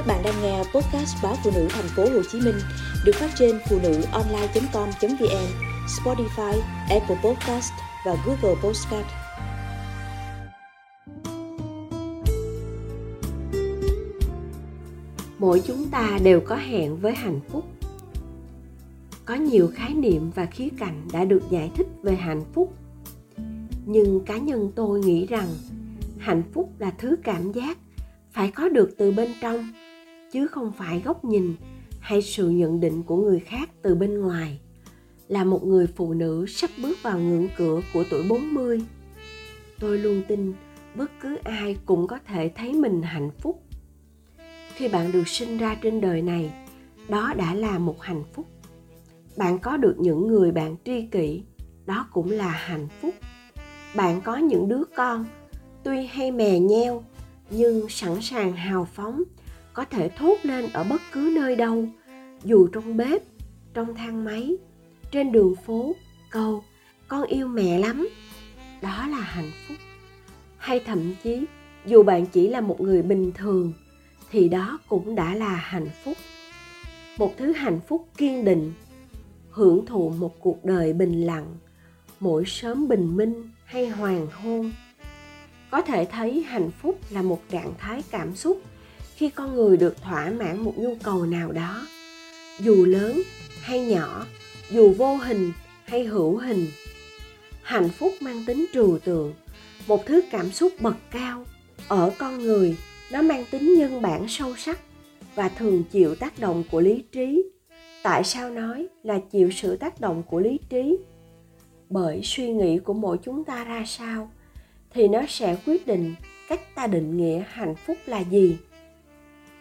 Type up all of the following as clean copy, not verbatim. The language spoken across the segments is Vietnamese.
Các bạn đang nghe podcast Báo Phụ Nữ thành phố Hồ Chí Minh được phát trên phụ nữ online.com.vn, Spotify, Apple Podcast và Google Podcast. Mỗi chúng ta đều có hẹn với hạnh phúc. Có nhiều khái niệm và khía cạnh đã được giải thích về hạnh phúc. Nhưng cá nhân tôi nghĩ rằng hạnh phúc là thứ cảm giác phải có được từ bên trong, chứ không phải góc nhìn hay sự nhận định của người khác từ bên ngoài. Là một người phụ nữ sắp bước vào ngưỡng cửa của tuổi 40, tôi luôn tin bất cứ ai cũng có thể thấy mình hạnh phúc. Khi bạn được sinh ra trên đời này, đó đã là một hạnh phúc. Bạn có được những người bạn tri kỷ, đó cũng là hạnh phúc. Bạn có những đứa con, tuy hay mè nheo, nhưng sẵn sàng hào phóng, có thể thốt lên ở bất cứ nơi đâu, dù trong bếp, trong thang máy, trên đường phố, câu "Con yêu mẹ lắm", đó là hạnh phúc. Hay thậm chí, dù bạn chỉ là một người bình thường, thì đó cũng đã là hạnh phúc. Một thứ hạnh phúc kiên định, hưởng thụ một cuộc đời bình lặng, mỗi sớm bình minh hay hoàng hôn. Có thể thấy hạnh phúc là một trạng thái cảm xúc khi con người được thỏa mãn một nhu cầu nào đó, dù lớn hay nhỏ, dù vô hình hay hữu hình. Hạnh phúc mang tính trừu tượng, một thứ cảm xúc bậc cao. Ở con người, nó mang tính nhân bản sâu sắc và thường chịu tác động của lý trí. Tại sao nói là chịu sự tác động của lý trí? Bởi suy nghĩ của mỗi chúng ta ra sao, thì nó sẽ quyết định cách ta định nghĩa hạnh phúc là gì.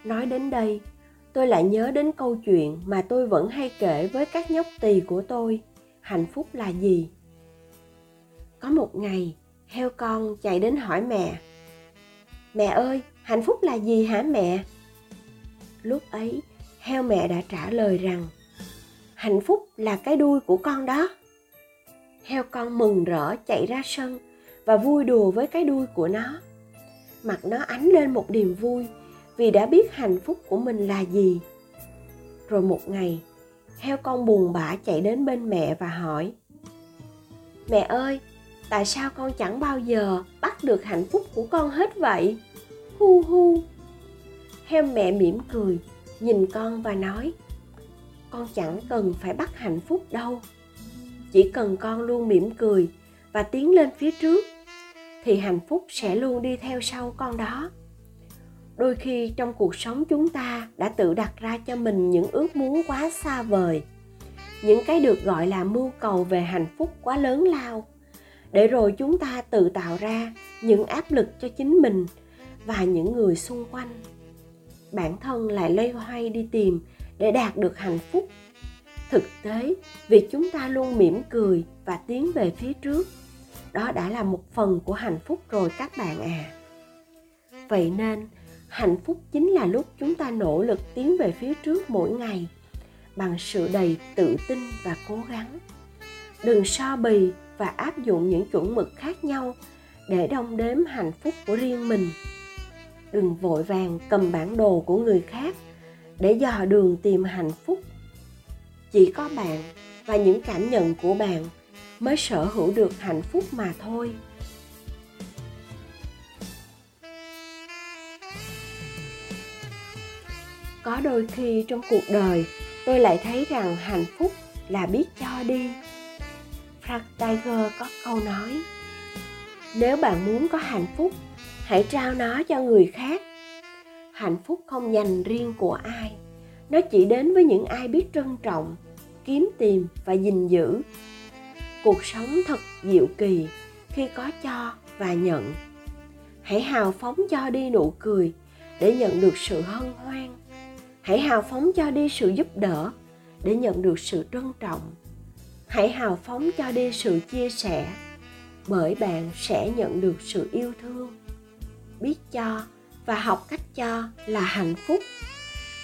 Nói đến đây, tôi lại nhớ đến câu chuyện mà tôi vẫn hay kể với các nhóc tỳ của tôi. Hạnh phúc là gì? Có một ngày, heo con chạy đến hỏi mẹ: "Mẹ ơi, hạnh phúc là gì hả mẹ?" Lúc ấy, heo mẹ đã trả lời rằng: "Hạnh phúc là cái đuôi của con đó." Heo con mừng rỡ chạy ra sân và vui đùa với cái đuôi của nó. Mặt nó ánh lên một niềm vui vì đã biết hạnh phúc của mình là gì. Rồi một ngày, heo con buồn bã chạy đến bên mẹ và hỏi: "Mẹ ơi, tại sao con chẳng bao giờ bắt được hạnh phúc của con hết vậy? Hu hu." Heo mẹ mỉm cười, nhìn con và nói: "Con chẳng cần phải bắt hạnh phúc đâu. Chỉ cần con luôn mỉm cười và tiến lên phía trước, thì hạnh phúc sẽ luôn đi theo sau con đó." Đôi khi trong cuộc sống chúng ta đã tự đặt ra cho mình những ước muốn quá xa vời, những cái được gọi là mưu cầu về hạnh phúc quá lớn lao, để rồi chúng ta tự tạo ra những áp lực cho chính mình và những người xung quanh. Bản thân lại loay hoay đi tìm để đạt được hạnh phúc. Thực tế, việc chúng ta luôn mỉm cười và tiến về phía trước, đó đã là một phần của hạnh phúc rồi các bạn à. Vậy nên, hạnh phúc chính là lúc chúng ta nỗ lực tiến về phía trước mỗi ngày bằng sự đầy tự tin và cố gắng. Đừng so bì và áp dụng những chuẩn mực khác nhau để đong đếm hạnh phúc của riêng mình. Đừng vội vàng cầm bản đồ của người khác để dò đường tìm hạnh phúc. Chỉ có bạn và những cảm nhận của bạn mới sở hữu được hạnh phúc mà thôi. Có đôi khi trong cuộc đời, tôi lại thấy rằng hạnh phúc là biết cho đi. Frank Tyger có câu nói: "Nếu bạn muốn có hạnh phúc, hãy trao nó cho người khác." Hạnh phúc không dành riêng của ai. Nó chỉ đến với những ai biết trân trọng, kiếm tìm và gìn giữ. Cuộc sống thật diệu kỳ khi có cho và nhận. Hãy hào phóng cho đi nụ cười để nhận được sự hân hoan. Hãy hào phóng cho đi sự giúp đỡ để nhận được sự trân trọng. Hãy hào phóng cho đi sự chia sẻ, bởi bạn sẽ nhận được sự yêu thương. Biết cho và học cách cho là hạnh phúc.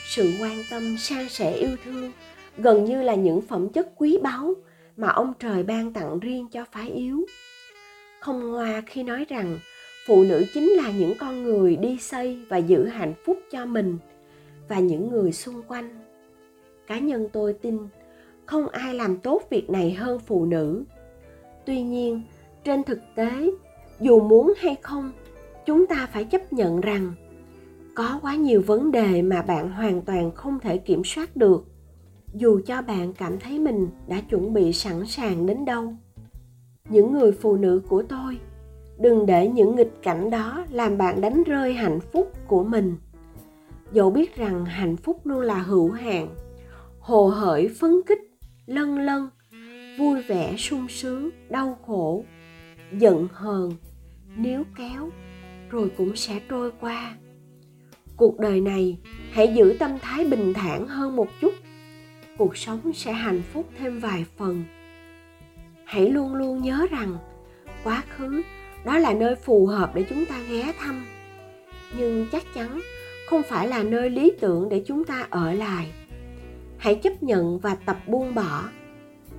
Sự quan tâm, san sẻ, yêu thương gần như là những phẩm chất quý báu mà ông trời ban tặng riêng cho phái yếu. Không ngoa khi nói rằng phụ nữ chính là những con người đi xây và giữ hạnh phúc cho mình, và những người xung quanh. Cá nhân tôi tin không ai làm tốt việc này hơn phụ nữ. Tuy nhiên, trên thực tế, dù muốn hay không, chúng ta phải chấp nhận rằng có quá nhiều vấn đề mà bạn hoàn toàn không thể kiểm soát được, dù cho bạn cảm thấy mình đã chuẩn bị sẵn sàng đến đâu. Những người phụ nữ của tôi, đừng để những nghịch cảnh đó làm bạn đánh rơi hạnh phúc của mình. Dẫu biết rằng hạnh phúc luôn là hữu hạn, hồ hởi phấn khích, lâng lâng, vui vẻ sung sướng, đau khổ, giận hờn, níu kéo, rồi cũng sẽ trôi qua. Cuộc đời này hãy giữ tâm thái bình thản hơn một chút, cuộc sống sẽ hạnh phúc thêm vài phần. Hãy luôn luôn nhớ rằng quá khứ đó là nơi phù hợp để chúng ta ghé thăm, nhưng chắc chắn không phải là nơi lý tưởng để chúng ta ở lại. Hãy chấp nhận và tập buông bỏ.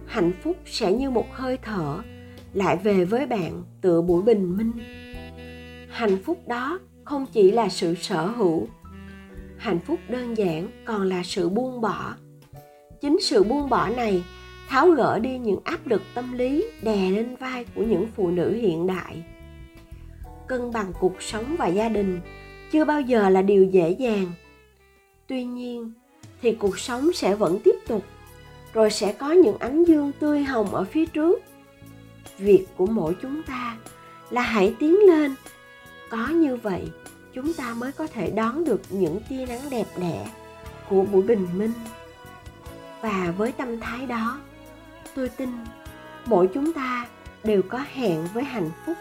Hạnh phúc sẽ như một hơi thở lại về với bạn tựa buổi bình minh. Hạnh phúc đó không chỉ là sự sở hữu. Hạnh phúc đơn giản còn là sự buông bỏ. Chính sự buông bỏ này tháo gỡ đi những áp lực tâm lý đè lên vai của những phụ nữ hiện đại. Cân bằng cuộc sống và gia đình chưa bao giờ là điều dễ dàng. Tuy nhiên thì cuộc sống sẽ vẫn tiếp tục, rồi sẽ có những ánh dương tươi hồng ở phía trước. Việc của mỗi chúng ta là hãy tiến lên. Có như vậy, chúng ta mới có thể đón được những tia nắng đẹp đẽ của buổi bình minh. Và với tâm thái đó, tôi tin mỗi chúng ta đều có hẹn với hạnh phúc.